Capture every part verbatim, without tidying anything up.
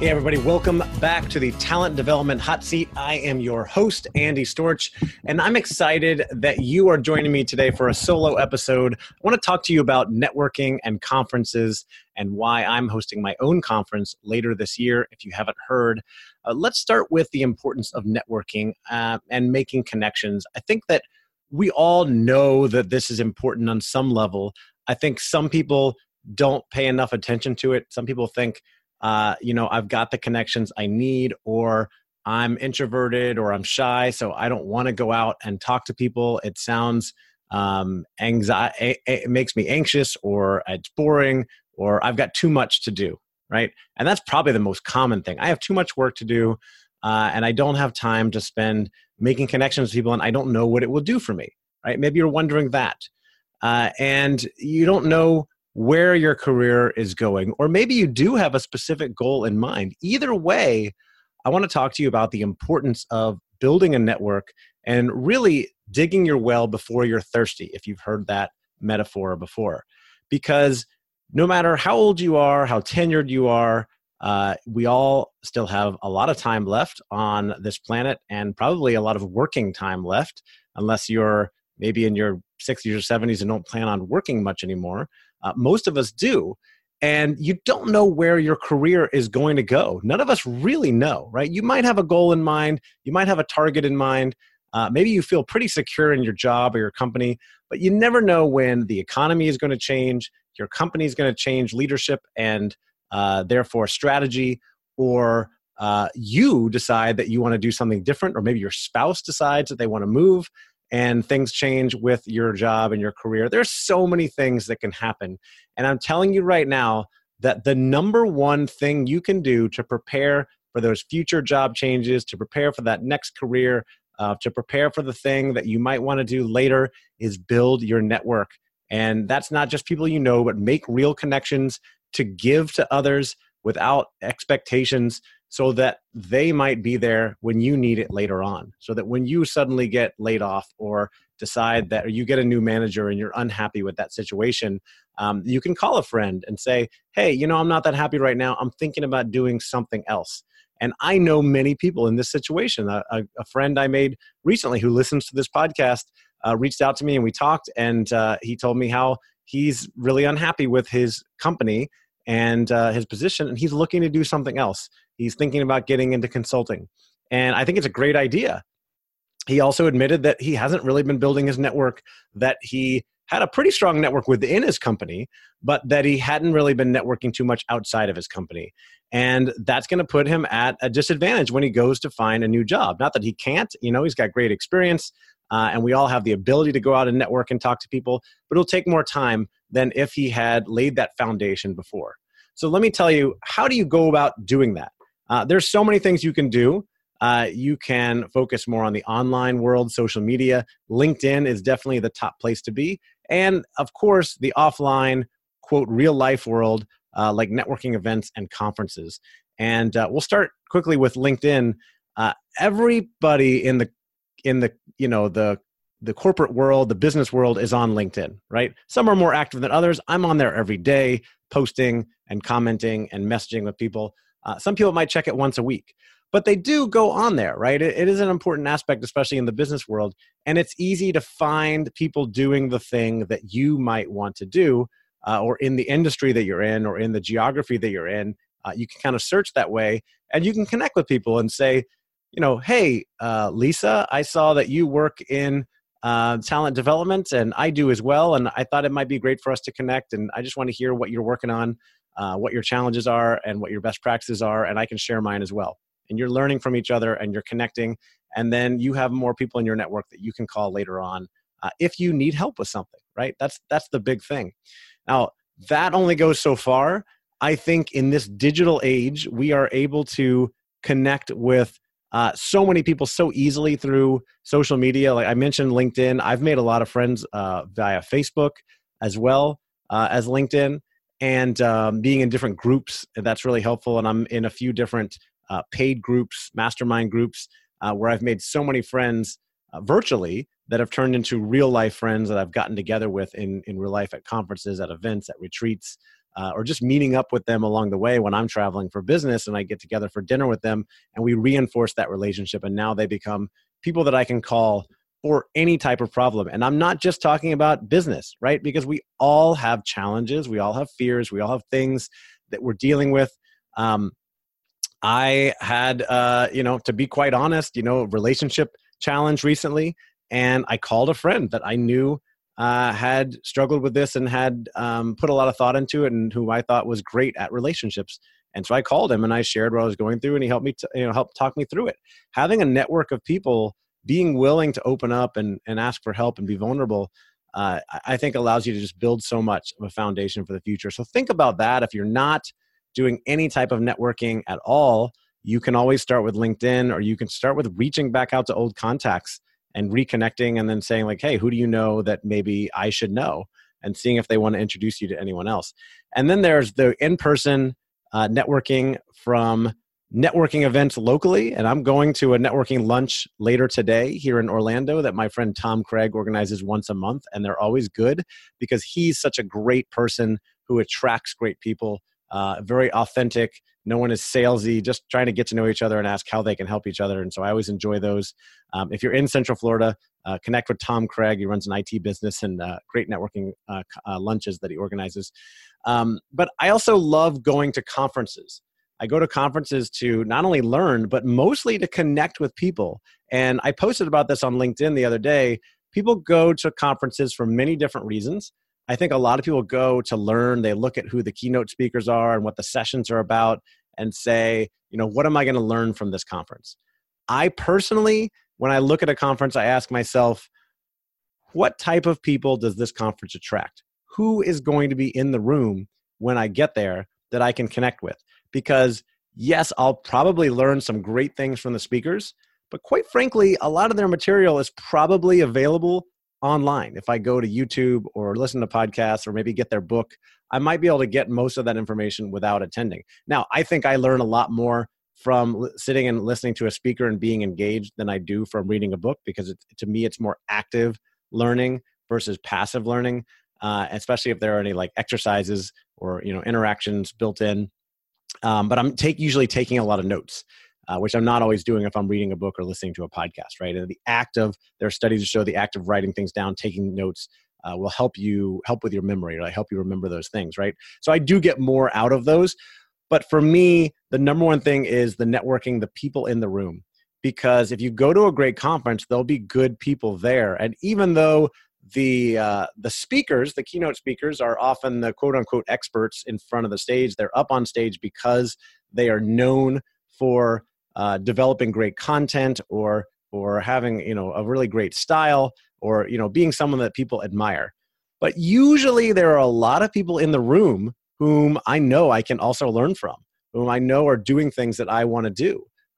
Hey everybody, welcome back to the Talent Development Hot Seat. I am your host, Andy Storch, and I'm excited that you are joining me today for a solo episode. I want to talk to you about networking and conferences and why I'm hosting my own conference later this year, if you haven't heard. Uh, let's start with the importance of networking uh, and making connections. I think that we all know that this is important on some level. I think some people don't pay enough attention to it. Some people think, Uh, you know, I've got the connections I need, or I'm introverted, or I'm shy, so I don't want to go out and talk to people. It sounds um, anxi- it makes me anxious, or it's boring, or I've got too much to do, right? And that's probably the most common thing. I have too much work to do, uh, and I don't have time to spend making connections with people, and I don't know what it will do for me, right? Maybe you're wondering that, uh, and you don't know where your career is going, or maybe you do have a specific goal in mind. Either way, I want to talk to you about the importance of building a network and really digging your well before you're thirsty, if you've heard that metaphor before. Because no matter how old you are, how tenured you are, uh, we all still have a lot of time left on this planet, and probably a lot of working time left, unless you're maybe in your sixties or seventies and don't plan on working much anymore. Uh, most of us do. And you don't know where your career is going to go. None of us really know, right? You might have a goal in mind. You might have a target in mind. Uh, maybe you feel pretty secure in your job or your company, but you never know when the economy is going to change, your company is going to change leadership and uh, therefore strategy, or uh, you decide that you want to do something different, or maybe your spouse decides that they want to move, and things change with your job and your career. There's so many things that can happen. And I'm telling you right now that the number one thing you can do to prepare for those future job changes, to prepare for that next career, uh, to prepare for the thing that you might want to do later, is build your network. And that's not just people you know, but make real connections to give to others without expectations, so that they might be there when you need it later on. So that when you suddenly get laid off, or decide that, or you get a new manager and you're unhappy with that situation, um, you can call a friend and say, hey, you know, I'm not that happy right now. I'm thinking about doing something else. And I know many people in this situation. A, a, a friend I made recently who listens to this podcast uh, reached out to me, and we talked, and uh, he told me how he's really unhappy with his company and uh, his position, and he's looking to do something else. He's thinking about getting into consulting. And I think it's a great idea. He also admitted that he hasn't really been building his network, that he had a pretty strong network within his company, but that he hadn't really been networking too much outside of his company. And that's going to put him at a disadvantage when he goes to find a new job. Not that he can't, you know, he's got great experience, uh, and we all have the ability to go out and network and talk to people, but it'll take more time than if he had laid that foundation before. So let me tell you, how do you go about doing that? Uh, there's so many things you can do. Uh, you can focus more on the online world, social media. LinkedIn is definitely the top place to be. And of course, the offline quote, real life world, uh, like networking events and conferences. And uh, we'll start quickly with LinkedIn. Uh, everybody in the, in the, you know, the, the corporate world, the business world is on LinkedIn, right? Some are more active than others. I'm on there every day, posting and commenting and messaging with people. Uh, some people might check it once a week, but they do go on there, right? It, it is an important aspect, especially in the business world. And it's easy to find people doing the thing that you might want to do, uh, or in the industry that you're in, or in the geography that you're in. Uh, you can kind of search that way, and you can connect with people and say, you know, hey, uh, Lisa, I saw that you work in Uh, talent development, and I do as well. And I thought it might be great for us to connect. And I just want to hear what you're working on, uh, what your challenges are, and what your best practices are. And I can share mine as well. And you're learning from each other, and you're connecting. And then you have more people in your network that you can call later on uh, if you need help with something, right? That's that's the big thing. Now, that only goes so far. I think in this digital age, we are able to connect with Uh, so many people so easily through social media. Like I mentioned LinkedIn, I've made a lot of friends uh, via Facebook as well uh, as LinkedIn, and um, being in different groups, that's really helpful. And I'm in a few different uh, paid groups, mastermind groups, uh, where I've made so many friends uh, virtually that have turned into real life friends that I've gotten together with in, in real life at conferences, at events, at retreats, Uh, or just meeting up with them along the way when I'm traveling for business, and I get together for dinner with them, and we reinforce that relationship. And now they become people that I can call for any type of problem. And I'm not just talking about business, right? Because we all have challenges. We all have fears. We all have things that we're dealing with. Um, I had, uh, you know, to be quite honest, you know, relationship challenge recently, and I called a friend that I knew Uh, had struggled with this and had um, put a lot of thought into it, and who I thought was great at relationships. And so I called him and I shared what I was going through, and he helped me, t- you know, helped talk me through it. Having a network of people being willing to open up and, and ask for help and be vulnerable, uh, I think allows you to just build so much of a foundation for the future. So think about that. If you're not doing any type of networking at all, you can always start with LinkedIn, or you can start with reaching back out to old contacts and reconnecting, and then saying like, hey, who do you know that maybe I should know? And seeing if they want to introduce you to anyone else. And then there's the in-person uh, networking from networking events locally. And I'm going to a networking lunch later today here in Orlando that my friend Tom Craig organizes once a month. And they're always good because he's such a great person who attracts great people, uh, very authentic. No one is salesy, just trying to get to know each other and ask how they can help each other. And so I always enjoy those. Um, if you're in Central Florida, uh, connect with Tom Craig. He runs an I T business, and uh, great networking uh, uh, lunches that he organizes. Um, but I also love going to conferences. I go to conferences to not only learn, but mostly to connect with people. And I posted about this on LinkedIn the other day. People go to conferences for many different reasons. I think a lot of people go to learn. They look at who the keynote speakers are and what the sessions are about and say, you know, what am I going to learn from this conference? I personally, when I look at a conference, I ask myself, what type of people does this conference attract? Who is going to be in the room when I get there that I can connect with? Because yes, I'll probably learn some great things from the speakers, but quite frankly, a lot of their material is probably available online. If I go to YouTube or listen to podcasts or maybe get their book, I might be able to get most of that information without attending. Now, I think I learn a lot more from sitting and listening to a speaker and being engaged than I do from reading a book, because it, to me, it's more active learning versus passive learning, uh, especially if there are any like exercises or, you know, interactions built in. Um, but I'm take usually taking a lot of notes, Uh, which I'm not always doing if I'm reading a book or listening to a podcast, right? And the act of, there are studies that show the act of writing things down, taking notes, uh, will help you, help with your memory, or like help you remember those things, right? So I do get more out of those. But for me, the number one thing is the networking, the people in the room. Because if you go to a great conference, there'll be good people there. And even though the uh, the speakers, the keynote speakers, are often the quote-unquote experts in front of the stage, they're up on stage because they are known for Uh, developing great content, or or having, you know, a really great style, or, you know, being someone that people admire. But usually there are a lot of people in the room whom I know I can also learn from, whom I know are doing things that I want to do,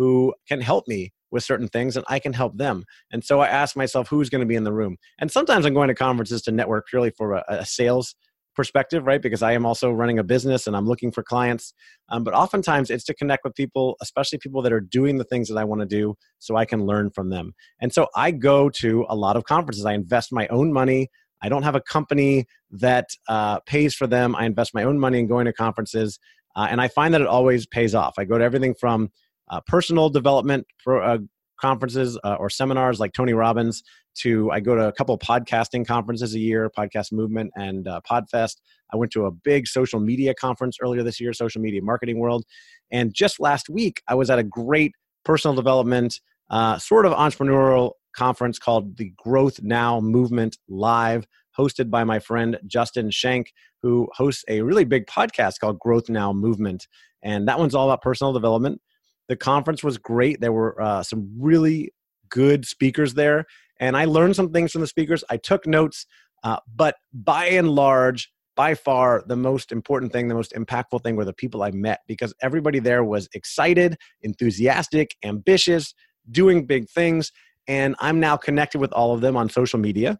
who can help me with certain things, and I can help them. And so I ask myself, who's going to be in the room? And sometimes I'm going to conferences to network purely for a, a sales perspective, right? Because I am also running a business and I'm looking for clients. Um, but oftentimes it's to connect with people, especially people that are doing the things that I want to do so I can learn from them. And so I go to a lot of conferences. I invest my own money. I don't have a company that uh, pays for them. I invest my own money in going to conferences. Uh, and I find that it always pays off. I go to everything from uh, personal development pro, uh, conferences uh, or seminars like Tony Robbins to I go to a couple of podcasting conferences a year, Podcast Movement and uh, Podfest. I went to a big social media conference earlier this year, Social Media Marketing World. And just last week, I was at a great personal development uh, sort of entrepreneurial conference called The Growth Now Movement Live, hosted by my friend Justin Schenck, who hosts a really big podcast called Growth Now Movement. And that one's all about personal development. The conference was great. There were uh, some really good speakers there. And I learned some things from the speakers. I took notes. Uh, but by and large, by far, the most important thing, the most impactful thing were the people I met, because everybody there was excited, enthusiastic, ambitious, doing big things. And I'm now connected with all of them on social media,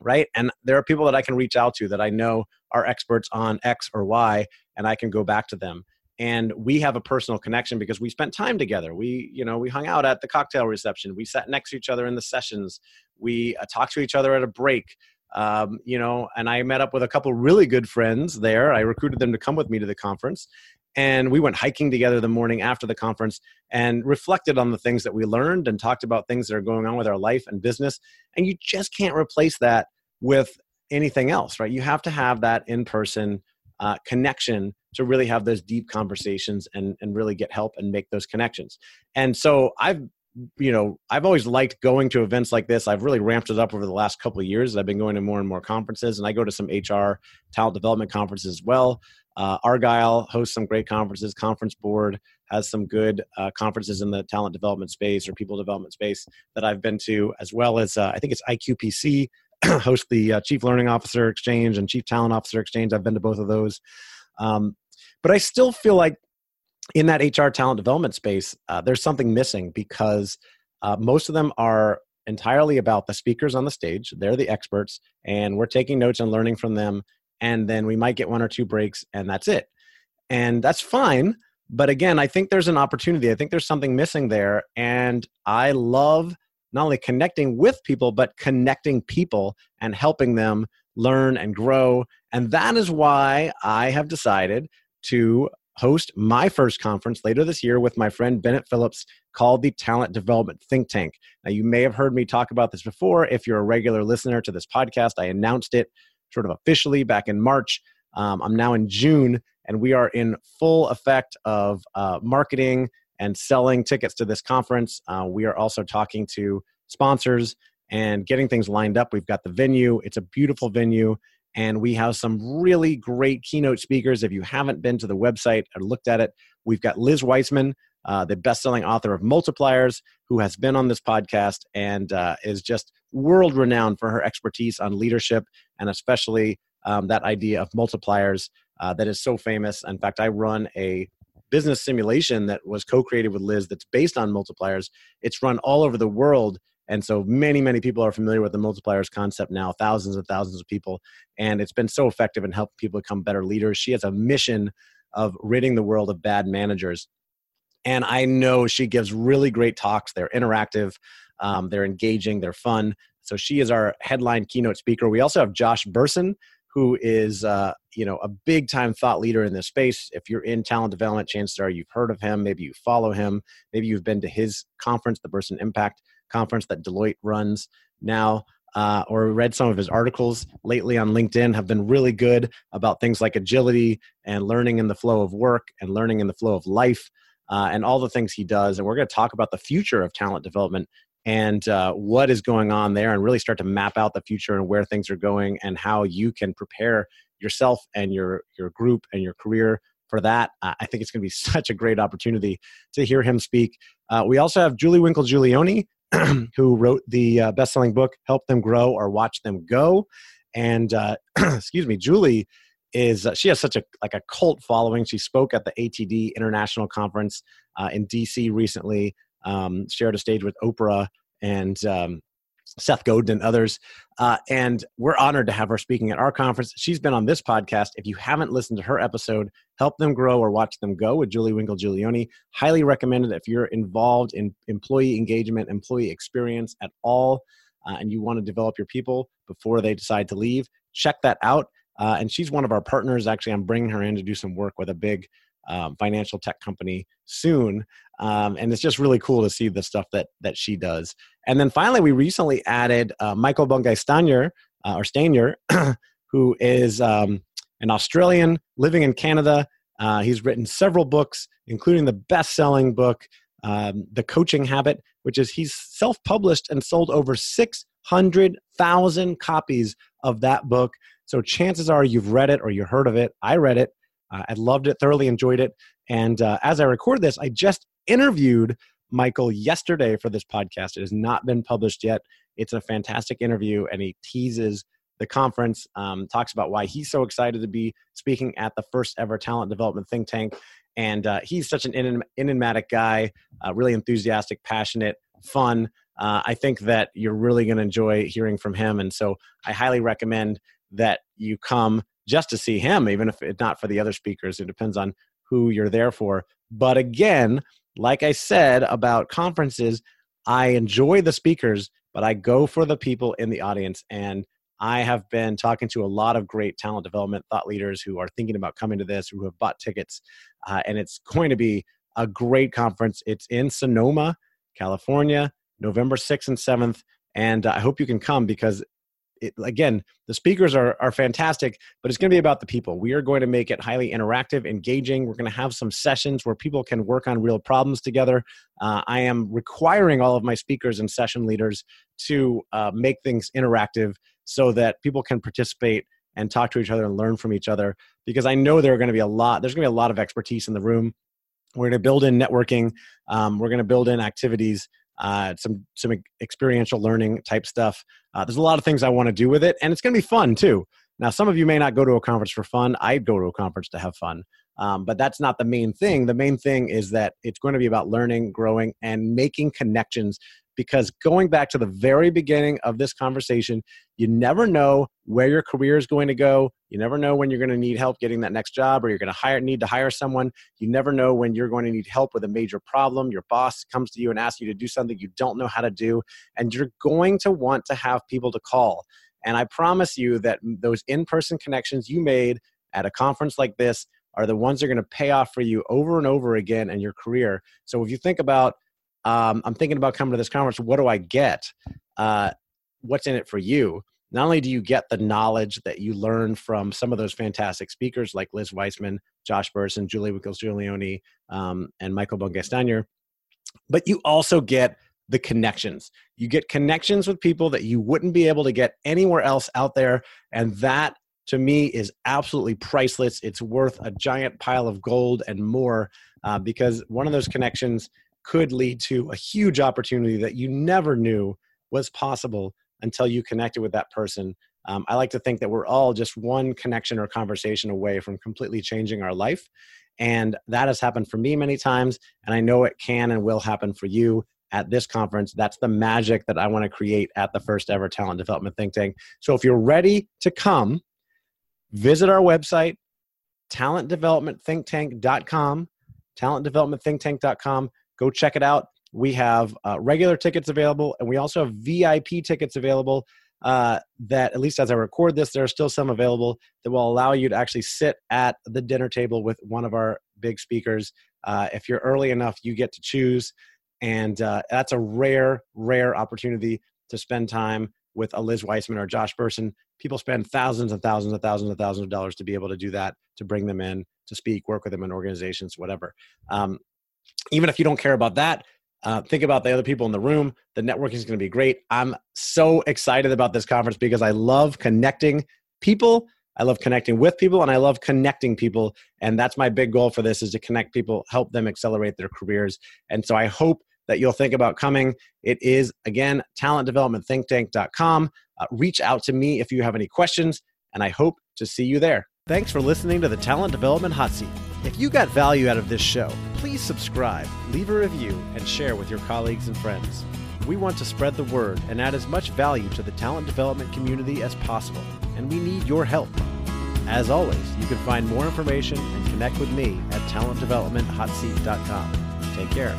right? And there are people that I can reach out to that I know are experts on X or Y, and I can go back to them. And we have a personal connection because we spent time together. We, you know, we hung out at the cocktail reception. We sat next to each other in the sessions. We uh, talked to each other at a break, um, you know, and I met up with a couple really good friends there. I recruited them to come with me to the conference. And we went hiking together the morning after the conference and reflected on the things that we learned and talked about things that are going on with our life and business. And you just can't replace that with anything else, right? You have to have that in-person uh, connection to really have those deep conversations and, and really get help and make those connections. And so I've, you know, I've always liked going to events like this. I've really ramped it up over the last couple of years. I've been going to more and more conferences, and I go to some H R talent development conferences as well. Uh, Argyle hosts some great conferences. Conference Board has some good uh, conferences in the talent development space or people development space that I've been to, as well as uh, I think it's I Q P C hosts the uh, Chief Learning Officer Exchange and Chief Talent Officer Exchange. I've been to both of those. Um, but I still feel like in that H R talent development space, uh, there's something missing because uh, most of them are entirely about the speakers on the stage. They're the experts, and we're taking notes and learning from them. And then we might get one or two breaks, and that's it. And that's fine. But again, I think there's an opportunity. I think there's something missing there. And I love not only connecting with people, but connecting people and helping them learn and grow. And that is why I have decided to host my first conference later this year with my friend Bennett Phillips called the Talent Development Think Tank. Now, you may have heard me talk about this before. If you're a regular listener to this podcast, I announced it sort of officially back in March. Um, I'm now in June, and we are in full effect of uh, marketing and selling tickets to this conference. Uh, we are also talking to sponsors and getting things lined up. We've got the venue. It's a beautiful venue, and we have some really great keynote speakers. If you haven't been to the website or looked at it, we've got Liz Wiseman, uh, the best-selling author of Multipliers, who has been on this podcast and uh, is just world-renowned for her expertise on leadership and especially um, that idea of multipliers uh, that is so famous. In fact, I run a business simulation that was co-created with Liz that's based on multipliers. It's run all over the world. And so many, many people are familiar with the multipliers concept now, thousands and thousands of people. And it's been so effective in helping people become better leaders. She has a mission of ridding the world of bad managers. And I know she gives really great talks. They're interactive. Um, they're engaging. They're fun. So she is our headline keynote speaker. We also have Josh Bersin, who is uh, you know a big-time thought leader in this space. If you're in talent development, chances are you've heard of him. Maybe you follow him. Maybe you've been to his conference, the Bersin Impact Conference that Deloitte runs now, uh, or read some of his articles lately on LinkedIn. Have been really good about things like agility and learning in the flow of work and learning in the flow of life uh, and all the things he does. And we're going to talk about the future of talent development and uh, what is going on there, and really start to map out the future and where things are going and how you can prepare yourself and your, your group and your career for that. Uh, I think it's going to be such a great opportunity to hear him speak. Uh, we also have Julie Winkle Giulioni, who wrote the uh, best-selling book, Help Them Grow or Watch Them Go. And uh, excuse me, Julie is, uh, she has such a like a cult following. She spoke at the A T D International Conference uh, in D C recently. Um, shared a stage with Oprah and um, Seth Godin and others. Uh, and we're honored to have her speaking at our conference. She's been on this podcast. If you haven't listened to her episode, Help Them Grow or Watch Them Go with Julie Winkle Giulioni, highly recommended if you're involved in employee engagement, employee experience at all, uh, and you want to develop your people before they decide to leave, check that out. Uh, and she's one of our partners. Actually, I'm bringing her in to do some work with a big um, financial tech company soon. Um, and it's just really cool to see the stuff that that she does. And then finally, we recently added uh, Michael Bungay Stanier, uh, or Stanier, who is um, an Australian living in Canada. Uh, he's written several books, including the best-selling book, um, The Coaching Habit, which is he's self-published and sold over six hundred thousand copies of that book. So chances are you've read it or you heard of it. I read it. Uh, I loved it, thoroughly enjoyed it. And uh, as I record this, I just interviewed Michael yesterday for this podcast. It has not been published yet. It's a fantastic interview, and he teases the conference, um, talks about why he's so excited to be speaking at the first ever Talent Development Think Tank. And uh, he's such an enigmatic guy, uh, really enthusiastic, passionate, fun. Uh, I think that you're really going to enjoy hearing from him. And so I highly recommend that you come just to see him, even if it's not for the other speakers. It depends on who you're there for. But again, like I said about conferences, I enjoy the speakers, but I go for the people in the audience. And I have been talking to a lot of great talent development thought leaders who are thinking about coming to this, who have bought tickets. Uh, and it's going to be a great conference. It's in Sonoma, California, November sixth and seventh. And I hope you can come because, it, again, the speakers are are fantastic, but it's going to be about the people. We are going to make it highly interactive, engaging. We're going to have some sessions where people can work on real problems together. Uh, I am requiring all of my speakers and session leaders to uh, make things interactive so that people can participate and talk to each other and learn from each other, because I know there are going to be a lot, there's going to be a lot of expertise in the room. We're going to build in networking. Um, we're going to build in activities. Uh, some some experiential learning type stuff. Uh, there's a lot of things I want to do with it, and it's going to be fun too. Now, some of you may not go to a conference for fun. I go to a conference to have fun, um, but that's not the main thing. The main thing is that it's going to be about learning, growing, and making connections, because going back to the very beginning of this conversation, you never know where your career is going to go. You never know when you're going to need help getting that next job, or you're going to hire, need to hire someone. You never know when you're going to need help with a major problem. Your boss comes to you and asks you to do something you don't know how to do, and you're going to want to have people to call. And I promise you that those in-person connections you made at a conference like this are the ones that are going to pay off for you over and over again in your career. So if you think about, um, I'm thinking about coming to this conference, what do I get? Uh, what's in it for you? Not only do you get the knowledge that you learn from some of those fantastic speakers like Liz Wiseman, Josh Bersin, Julie Winkle Giulioni, um, and Michael Bungay Stanier, but you also get the connections. You get connections with people that you wouldn't be able to get anywhere else out there. And that, to me, is absolutely priceless. It's worth a giant pile of gold and more, uh, because one of those connections could lead to a huge opportunity that you never knew was possible until you connected with that person. Um, I like to think that we're all just one connection or conversation away from completely changing our life. And that has happened for me many times. And I know it can and will happen for you at this conference. That's the magic that I want to create at the first ever Talent Development Think Tank. So if you're ready to come, visit our website, talent development think tank dot com, talent development think tank dot com. Go check it out. We have uh, regular tickets available, and we also have V I P tickets available uh, that, at least as I record this, there are still some available that will allow you to actually sit at the dinner table with one of our big speakers. Uh, if you're early enough, you get to choose, and uh, that's a rare, rare opportunity to spend time with a Liz Wiseman or Josh Bersin. People spend thousands and thousands and thousands and thousands of dollars to be able to do that, to bring them in, to speak, work with them in organizations, whatever. Um, even if you don't care about that, Uh, think about the other people in the room. The networking is going to be great. I'm so excited about this conference because I love connecting people. I love connecting with people, and I love connecting people. And that's my big goal for this, is to connect people, help them accelerate their careers. And so I hope that you'll think about coming. It is, again, talent development think tank dot com. Uh, reach out to me if you have any questions, and I hope to see you there. Thanks for listening to the Talent Development Hot Seat. If you got value out of this show, please subscribe, leave a review, and share with your colleagues and friends. We want to spread the word and add as much value to the talent development community as possible, and we need your help. As always, you can find more information and connect with me at talent development hot seat dot com. Take care.